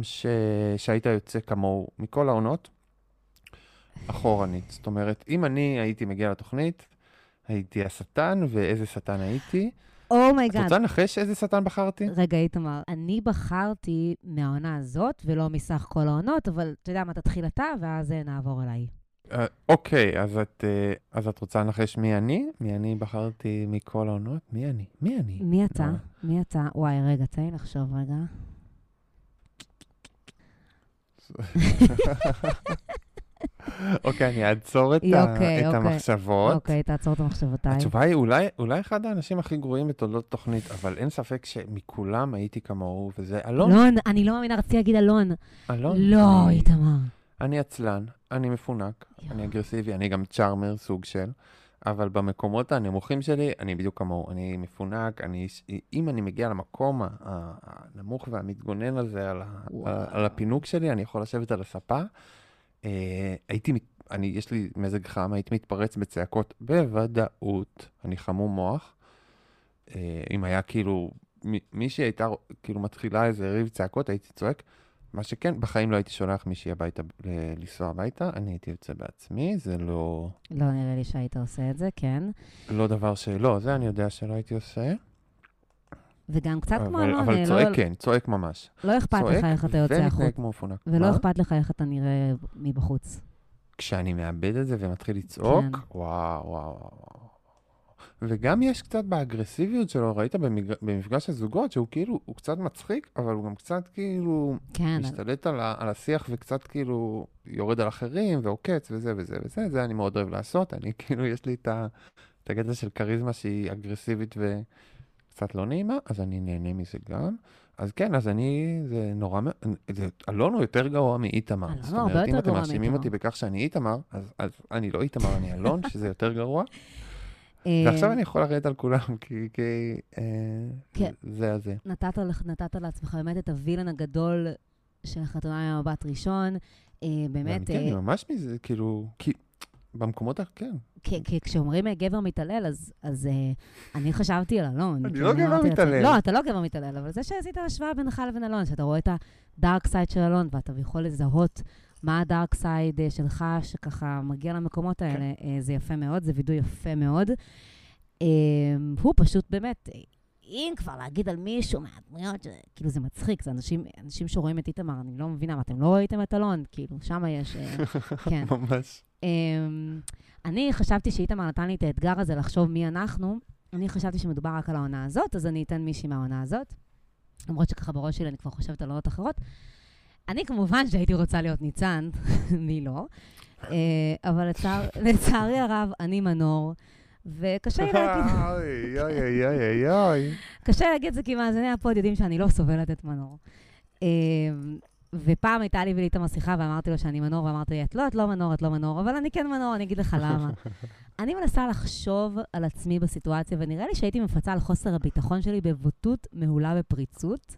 שהיית יוצא כמוהו מכל העונות, אחורנית. זאת אומרת, אם אני הייתי מגיע לתוכנית, הייתי השטן, ואיזה שטן הייתי, את רוצה לנחש איזה סטן בחרתי? רגע, איתמר, אני בחרתי מהעונה הזאת, ולא מסך כל העונות, אבל אתה יודע מה, תתחיל אתה, ואז נעבור אליי. אוקיי, אז את רוצה לנחש מי אני? מי אני בחרתי מכל העונות? מי אני? מי אני? מי אתה? מי אתה? וואי, רגע, תהי לחשוב רגע. אוקיי, אני אעצור את המחשבות. אוקיי, תעצור את המחשבותיי. התשובה היא אולי אחד האנשים הכי גרועים בתולדות תוכנית, אבל אין ספק שמכולם הייתי כמוהו, וזה אלון. אלון, אני לא מאמינה, רציתי להגיד אלון. אלון? לא, איתמר. אני עצלן, אני מפונק, אני אגרסיבי, אני גם צ'ארמר סוג של, אבל במקומות הנמוכים שלי, אני בדיוק כמוהו, אני מפונק, אם אני מגיע למקום הנמוך והמתגונן הזה, על הפינוק שלי, אני יכול לשבת על הספה, הייתי, אני, יש לי מזג חם, הייתי מתפרץ בצעקות בוודאות, אני חמום מוח. אם היה כאילו, מישהי הייתה כאילו מתחילה איזה ריב צעקות, הייתי צועק. מה שכן, בחיים לא הייתי שולח מישהי הביתה, לנסוע הביתה, אני הייתי יוצא בעצמי, זה לא... לא נראה לי שהיית עושה את זה, כן. לא דבר שלא, זה אני יודע שלא הייתי עושה. וגם קצת כמו אלון. אבל צועק כן, צועק ממש. לא אכפת לך איך אתה יוצא החוץ. ולא אכפת לך איך אתה נראה מבחוץ. כשאני מאבד את זה ומתחיל לצעוק, וואו, וואו. וגם יש קצת באגרסיביות שלו, ראית במפגש הזוגות, שהוא כאילו, הוא קצת מצחיק, אבל הוא גם קצת כאילו, משתלט על השיח וקצת כאילו, יורד על אחרים, ועוקץ וזה וזה וזה, זה אני מאוד אוהב לעשות, אני כאילו, יש לי את הגדל של קריזמה שהיא אגרסיבית ו... קצת לא נעימה, אז אני נהנה מזה גם. אז כן, אז אני, זה נורא, זה, אלון הוא יותר גרוע מאיתמר. זאת אומרת, אם אתם מאשימים אותי בכך שאני איתמר, אז, אז אני לא איתמר, אני אלון, שזה יותר גרוע. ועכשיו אני יכול לרדת על כולם, כי, כי, אה, זה, זה. נתת, נתת לעצמך באמת את הווילן הגדול של חתונה ממבט ראשון. באמת, כן, אני ממש מזה, כאילו, כי... במקומות האלה, כן. כי כשאומרים גבר מתעלל, אז אני חשבתי על אלון. אני לא גבר מתעלל. לא, אתה לא גבר מתעלל, אבל זה שעשית השוואה בינך לבין אלון, שאתה רואה את הדארק סייד של אלון, ואתה יכול לזהות מה הדארק סייד שלך, שככה מגיע למקומות האלה. זה יפה מאוד, זה וידוי יפה מאוד. הוא פשוט באמת, אם כבר להגיד על מישהו מהדמויות, כאילו זה מצחיק, זה אנשים שרואים את איתמר, אני לא מבינה מה, אתם לא ראיתם את אלון, כאילו, שם יש... ממש. אני חשבתי שאיתמר נתן לי את האתגר הזה לחשוב מי אנחנו, אני חשבתי שמדובר רק על העונה הזאת, אז אני אתן מישהי מהעונה הזאת, למרות שככה בראש שלי אני כבר חושבת על עונות אחרות. אני כמובן שהייתי רוצה להיות ניצן, מי לא, אבל לצערי הרב אני מנור, וקשה לי להגיד... יוי, יוי, יוי, יוי. קשה להגיד את זה, כי מאזיני הפוד יודעים שאני לא סובלת את מנור. ופעם הייתה לי ולהיתה משיחה, ואמרתי לו שאני מנור, ואמרתי לי, את לא, את לא מנור, את לא מנור, אבל אני כן מנור, אני אגיד לך למה. אני מנסה לחשוב על עצמי בסיטואציה, ונראה לי שהייתי מפצה על חוסר הביטחון שלי בבוטות מעולה בפריצות.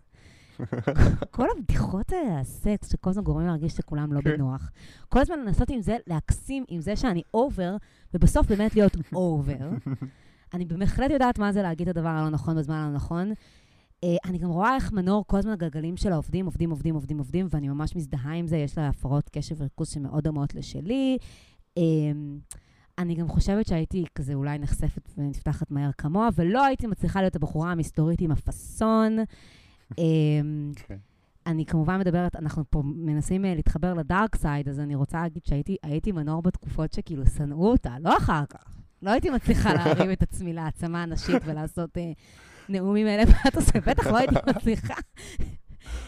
כל הבדיחות האלה, הסקס, שכל הזמן גורמים להרגיש שכולם לא בנוח. כל הזמן לנסות עם זה, להקסים עם זה שאני אובר, ובסוף באמת להיות אובר. אני בהחלט יודעת מה זה להגיד את הדבר הלא נכון בזמן הלא נכון. אני גם רואה איך מנור כל הזמן הגלגלים של העובדים, עובדים, עובדים, עובדים, עובדים, ואני ממש מזדהה עם זה, יש לה הפרעות קשב וריכוז שמאוד דומות לשלי. אני גם חושבת שהייתי כזה אולי נחשפת ונפתחת מהר כמוה, ולא הייתי מצליחה להיות הבחורה המסתורית עם הפסון. אני כמובן מדברת, אנחנו פה מנסים להתחבר לדארק סייד, אז אני רוצה להגיד שהייתי מנור בתקופות שכאילו שנאו אותה, לא אחר כך. לא הייתי מצליחה להרים את עצמי לעצמה הנשית ולעשות... נאומים האלה, מה אתה עושה? בטח לא הייתי מצליחה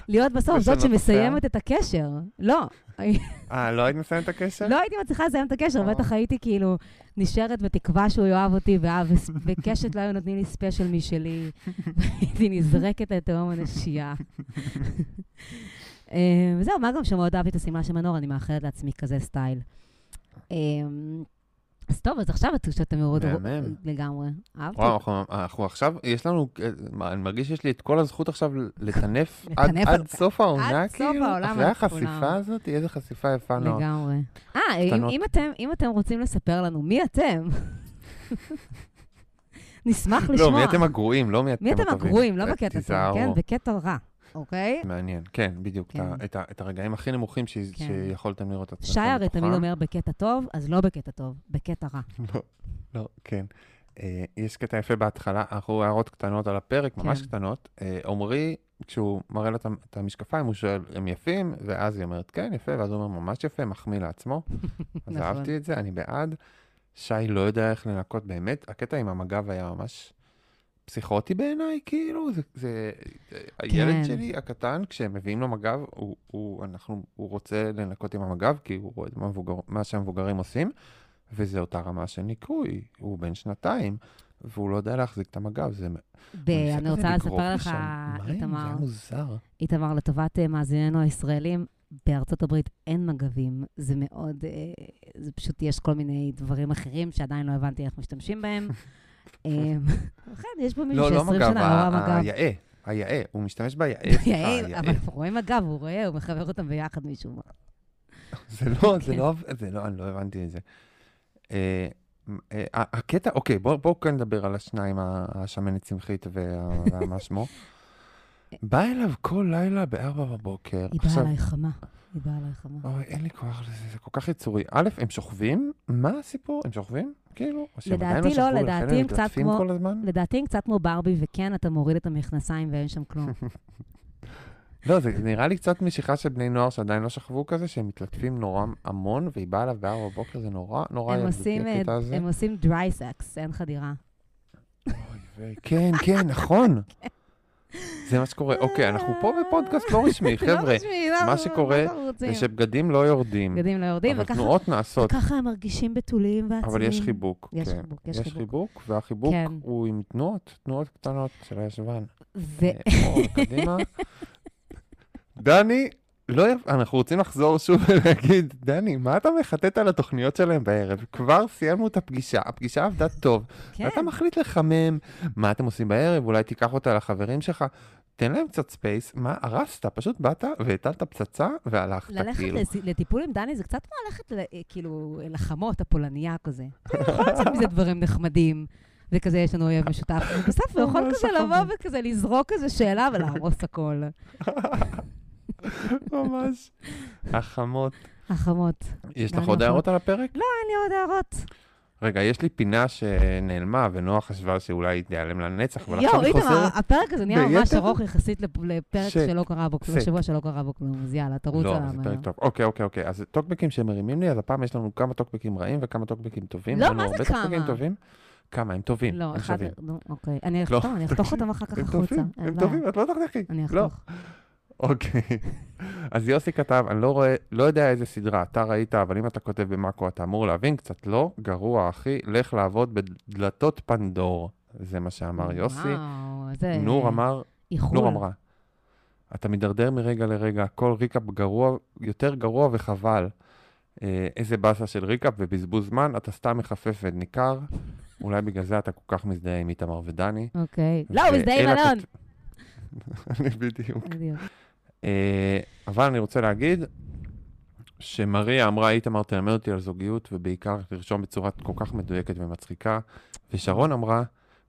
להיות בסוף זאת שמסיימת את הקשר. לא, אה, לא הייתי מסיים את הקשר? לא הייתי מצליחה לסיים את הקשר, בטח הייתי כאילו נשארת בתקווה שהוא יאהב אותי, וקשת לא היו נותנים לי ספיישל משלי, והייתי נזרקת לתהום הנשייה. וזהו, מה גם שמאוד אהבתי את הסימה שמנור, אני מאחלת לעצמי כזה סטייל. אז טוב, אז עכשיו אתם יורד לגמרי. אהבתי. אנחנו עכשיו, יש לנו, אני מרגיש שיש לי את כל הזכות עכשיו לטנף עד סוף העונה, כאילו. אחרי החשיפה הזאת, איזה חשיפה יפה נועה. לגמרי. אה, אם אתם רוצים לספר לנו, מי אתם? נשמח לשמוע. לא, מי אתם הגרועים, לא מי אתם הטובים. מי אתם הגרועים, לא בקטע טוב, כן? בקטע רע. אוקיי? מעניין, כן, בדיוק, כן. את, את הרגעים הכי נמוכים ש, כן. שיכולתם לראות את עצמכם. שייר תמיד אומר בקטע טוב, אז לא בקטע טוב, בקטע רע. לא, לא, כן. אה, יש קטע יפה בהתחלה, אנחנו הערות קטנות על הפרק, ממש כן. קטנות. אה, אומרי, כשהוא מראה לה את המשקפיים, הוא שואל, הם יפים? ואז היא אומרת, כן, יפה, ואז הוא אומר, ממש יפה, מחמיא לעצמו. אז אהבתי את זה, אני בעד. שי לא יודע איך לנקות באמת. הקטע עם המגב היה ממש... פסיכוטי בעיניי, כאילו, זה, זה, כן. הילד שלי הקטן, כשמביאים לו מגב, הוא, הוא, אנחנו, הוא רוצה לנקות עם המגב, כי הוא רואה מה, מבוגר, מה שהמבוגרים עושים, וזה אותה רמה של ניקוי, הוא בן שנתיים, והוא לא יודע להחזיק את המגב, זה... ב- אני, אני רוצה לספר לך, איתמר, איתמר, לטובת מאזיננו הישראלים, בארצות הברית אין מגבים, זה מאוד, זה פשוט יש כל מיני דברים אחרים, שעדיין לא הבנתי איך משתמשים בהם, אכן, יש פה מישהו שעשרים שנה, לא מגב. היאה, היאה, הוא משתמש ביאה. ביאה, אבל הוא רואה מגב, הוא רואה, הוא מחבר אותם ביחד מישהו. זה לא, זה לא, זה לא, אני לא הבנתי את זה. הקטע, אוקיי, בואו כאן נדבר על השניים, השמנת צמחית ומה שמו. בא אליו כל לילה בארבע בבוקר. היא באה עליי חמה. היא באה עליי חמה. אוי, אין לי כוח לזה, זה כל כך יצורי. א', הם שוכבים? מה הסיפור? הם שוכבים? כאילו? לדעתי לא, לדעתי הם קצת כמו... לדעתי הם קצת כמו ברבי, וכן, אתה מוריד את המכנסיים ואין שם כלום. לא, זה נראה לי קצת משיכה של בני נוער שעדיין לא שכבו כזה, שהם מתלטפים נורא המון, והיא באה עליו בארבע בבוקר, זה נורא, נורא ילדות. הם עושים דרי סקס, אין חדירה. כן, כן, נכון. זה מה שקורה, אוקיי, אנחנו פה בפודקאסט לא רשמי, חבר'ה, מה שקורה זה שבגדים לא יורדים, אבל תנועות נעשות. וככה הם מרגישים בתולים ועצמיים. אבל יש חיבוק, כן, יש חיבוק, והחיבוק הוא עם תנועות, תנועות קטנות של הישבן. קדימה. דני, אנחנו רוצים לחזור שוב ולהגיד, דני, מה אתה מחטט על התוכניות שלהם בערב? כבר סיימנו את הפגישה, הפגישה עבדה טוב, ואתה מחליט לחמם, מה אתם עושים בערב, אולי תיקח אותה לחברים שלך, תן להם קצת ספייס, מה הרסת? פשוט באת והטלת פצצה והלכת כאילו. ללכת לטיפול עם דני זה קצת כמו ללכת כאילו לחמות הפולניה כזה. יכול לצאת מזה דברים נחמדים. וכזה יש לנו אויב משותף. בסוף הוא יכול כזה לבוא וכזה לזרוק איזו שאלה ולהרוס הכל. ממש. החמות. החמות. יש לך עוד הערות על הפרק? לא, אין לי עוד הערות. רגע, יש לי פינה שנעלמה, ונועה חשבה שאולי תיעלם לנצח, אבל עכשיו אני חוזרת. יואו, איתמר, הפרק הזה נהיה ממש ארוך יחסית לפרק שלא קרה בו כלום, בשבוע שלא קרה בו כלום, אז יאללה, תרוץ עליו. לא, זה פרק טוב. אוקיי, אוקיי, אוקיי. אז טוקבקים שמרימים לי, אז הפעם יש לנו כמה טוקבקים רעים וכמה טוקבקים טובים. לא, מה זה כמה? כמה, הם טובים. לא, אחד, אוקיי. אני אחתוך אותם אחר כך החוצה. הם טובים, את לא תחתכי. אני אחתוך. אוקיי. אז יוסי כתב, אני לא רואה, לא יודע איזה סדרה, אתה ראית, אבל אם אתה כותב במאקו, אתה אמור להבין, קצת לא, גרוע, אחי, לך לעבוד בדלתות פנדור. זה מה שאמר יוסי. נור אמר, נור אמרה, אתה מדרדר מרגע לרגע, כל ריקאפ גרוע, יותר גרוע וחבל. איזה בסה של ריקאפ ובזבוז זמן, אתה סתם מחפף וניכר, אולי בגלל זה אתה כל כך מזדהה עם איתמר ודני. אוקיי. לא, מזדהה עם אלון. אני בדיוק. בדיוק. אבל אני רוצה להגיד שמריה אמרה, איתמר תלמד אותי על זוגיות, ובעיקר לרשום בצורה כל כך מדויקת ומצחיקה, ושרון אמרה,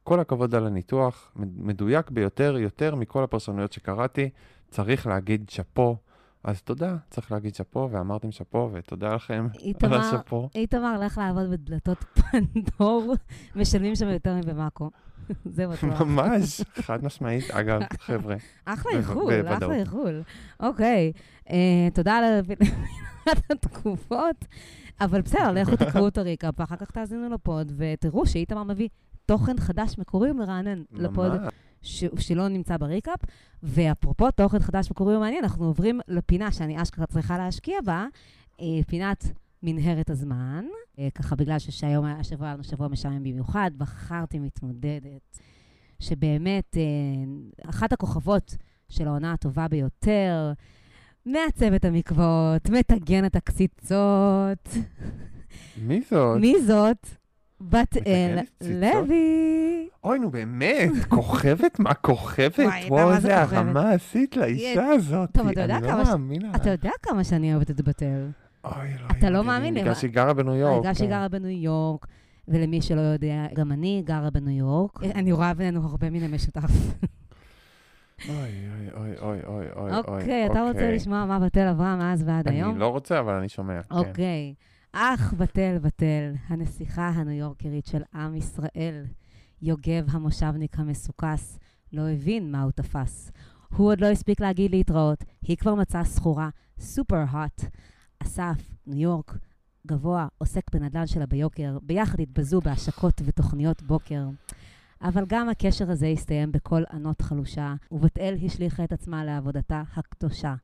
כל הכבוד על הניתוח, מדויק ביותר, יותר מכל הפרשנויות שקראתי, צריך להגיד שפו, אז תודה, צריך להגיד שפו, ואמרתם שפו, ותודה לכם על השפו. איתמר, לך לעבוד בדלתות פנדור, משלמים שם יותר מבמאקו. זה בטוח. ממש, חד משמעית, אגב, חבר'ה. אחלה איחול, אחלה איחול. אוקיי, תודה על התגובות, אבל בסדר, לכו תקראו את הריקאפ, ואחר כך תאזינו לפוד, ותראו שאיתמר מביא תוכן חדש מקורי ומרענן לפוד ש... שלא נמצא בריקאפ, ואפרופו תוכן חדש וקוראי ומעניין, אנחנו עוברים לפינה שאני אשכרה צריכה להשקיע בה, פינת מנהרת הזמן, ככה בגלל שהיום השבוע היה לנו שבוע משעמם במיוחד, בחרתי מתמודדת, שבאמת אחת הכוכבות של העונה הטובה ביותר, מעצבת המקוות, מתגנת הקציצות. מי זאת? מי זאת? בת אל לוי. אוי, נו באמת, כוכבת? מה כוכבת? וואו, זה הרמה עשית לאישה הזאת. אתה יודע כמה שאני אוהבת את בת אל? אתה לא מאמין לי. בגלל שהיא גרה בניו יורק. בגלל שהיא גרה בניו יורק, ולמי שלא יודע, גם אני גרה בניו יורק. אני רואה בינינו הרבה מן המשותף. אוי, אוי, אוי, אוי, אוי. אוקיי, אתה רוצה לשמוע מה בת אל עברה מאז ועד היום? אני לא רוצה, אבל אני שומע. אוקיי. אך בת אל, בת אל, הנסיכה הניו יורקרית של עם ישראל, יוגב המושבניק המסוכס, לא הבין מה הוא תפס. הוא עוד לא הספיק להגיד להתראות, היא כבר מצאה סחורה, סופר הוט. אסף, ניו יורק, גבוה, עוסק בנדל"ן שלה ביוקר, ביחד התבזו בהשקות ותוכניות בוקר. אבל גם הקשר הזה הסתיים בכל ענות חלושה, ובת אל השליחה את עצמה לעבודתה הקדושה,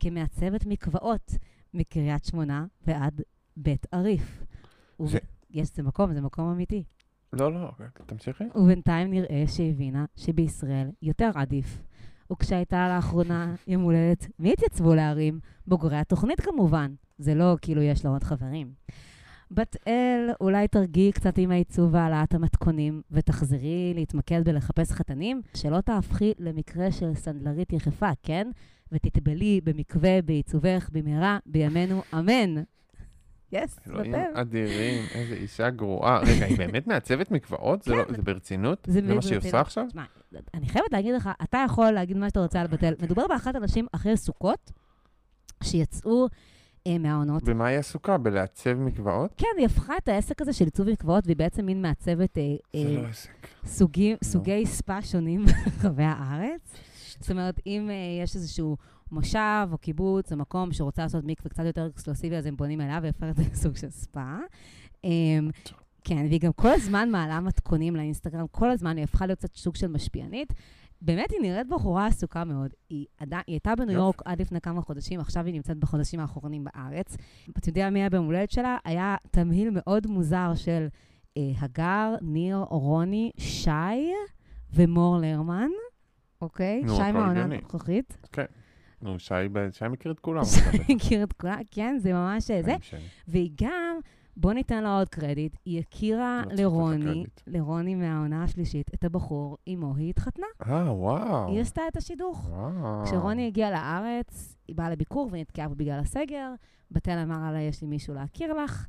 כמעצבת מקוואות מקריית שמונה ועד בית עריף. זה... יש זה מקום, זה מקום אמיתי. לא, לא, תמשיכי. ובינתיים נראה שהבינה שבישראל יותר עדיף. וכשהייתה לאחרונה יום הולדת, מי התייצבו להרים? בוגרי התוכנית כמובן. זה לא כאילו יש לו עוד חברים. בת אל, אולי תרגיעי קצת עם העיצוב והעלאת המתכונים, ותחזרי להתמקד בלחפש חתנים, שלא תהפכי למקרה של סנדלרית יחפה, כן? ותטבלי במקווה, בעיצובך, במהרה, בימינו, אמן. יס, yes, אלוהים אדירים, איזו אישה גרועה. רגע, היא באמת מעצבת מקוואות? זה, לא, זה ברצינות? זה, זה מה שהיא עושה עכשיו? שמה, אני חייבת להגיד לך, אתה יכול להגיד מה שאתה רוצה על בת אל. מדובר באחת אנשים אחרי סוכות, שיצאו אה, מהעונות. במה היא עסוקה? בלעצב מקוואות? כן, היא הפכה את העסק הזה של עיצוב מקוואות, והיא בעצם מין מעצבת אה, אה, לא סוגי, סוגי ספה שונים ברחבי הארץ. זאת אומרת, אם אה, יש איזשהו... מושב או קיבוץ או מקום שרוצה לעשות מקווה קצת יותר אקסקלוסיבי, אז הם פונים אליו ויפרת סוג של ספה. כן, והיא גם כל הזמן מעלה מתכונים לאינסטגרם, כל הזמן היא הפכה להיות קצת סוג של משפיענית. באמת היא נראית בחורה עסוקה מאוד. היא הייתה בניו יורק עד לפני כמה חודשים, עכשיו היא נמצאת בחודשים האחרונים בארץ. אתה יודע מי היה במולדת שלה? היה תמהיל מאוד מוזר של הגר, ניר, אורוני, שי ומור לרמן. אוקיי? שי מהעונה הנוכחית. אוקיי. נו, שי, שי מכיר את כולם. שי מכיר את כולם, כן, זה ממש זה. והיא גם, בוא ניתן לה עוד קרדיט, היא הכירה לרוני, לרוני מהעונה השלישית, את הבחור, עמו היא התחתנה. אה, וואו. היא עשתה את השידוך. כשרוני הגיע לארץ, היא באה לביקור ונתקעה בגלל הסגר, בת אל אמרה לה, יש לי מישהו להכיר לך.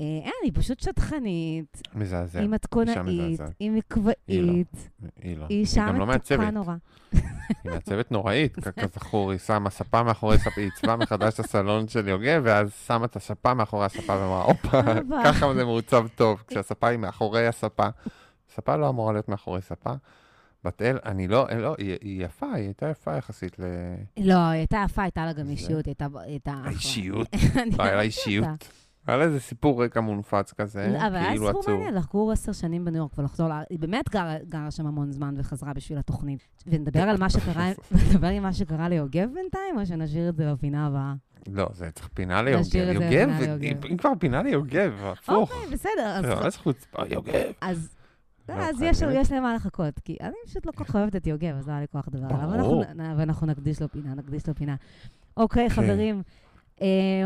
אין, היא פשוט שטחנית. מזעזע. היא מתכונאית, היא מקוואית. היא לא. היא גם לא מעצבת. היא מעצבת נוראית, כזכור, היא שמה ספה מאחורי ספה, היא עיצבה מחדש את הסלון של יוגב, ואז שמה את הספה מאחורי הספה, ואמרה, אופה, ככה זה מעוצב טוב, כשהספה היא מאחורי הספה. הספה לא אמורה להיות מאחורי ספה. בת אל, אני לא, לא, היא יפה, היא הייתה יפה יחסית ל... לא, היא הייתה יפה, הייתה לה גם אישיות, היא הייתה... האישיות? לא, הייתה אישיות. על איזה סיפור רקע מונפץ כזה, אבל היה סיפור מעניין, לחגור עשר שנים בניו יורק ולחזור לה, היא באמת גרה שם המון זמן וחזרה בשביל התוכנית. ונדבר על מה שקרה, נדבר עם מה שקרה ליוגב בינתיים, או שנשאיר את זה בפינה הבאה? לא, זה צריך פינה ליוגב. יוגב, אם כבר פינה ליוגב, הפוך. אוקיי, בסדר. לא, אז חוצפה, יוגב. אז יש למה לחכות, כי אני פשוט לא כל כך אוהבת את יוגב, אז לא היה לי כוח דבר. אבל אנחנו נקדיש לו פינה, נקדיש לו פינה. אוקיי, חברים.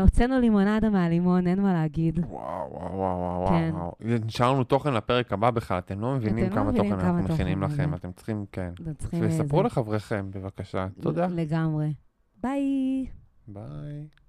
הוצאנו לימונדה מהלימון, אין מה להגיד. וואו, וואו, וואו, וואו. נשארנו תוכן לפרק הבא בכלל, אתם לא מבינים כמה תוכן אנחנו מכינים לכם, אתם צריכים, כן. וספרו לחבריכם, בבקשה. תודה. לגמרי. ביי. ביי.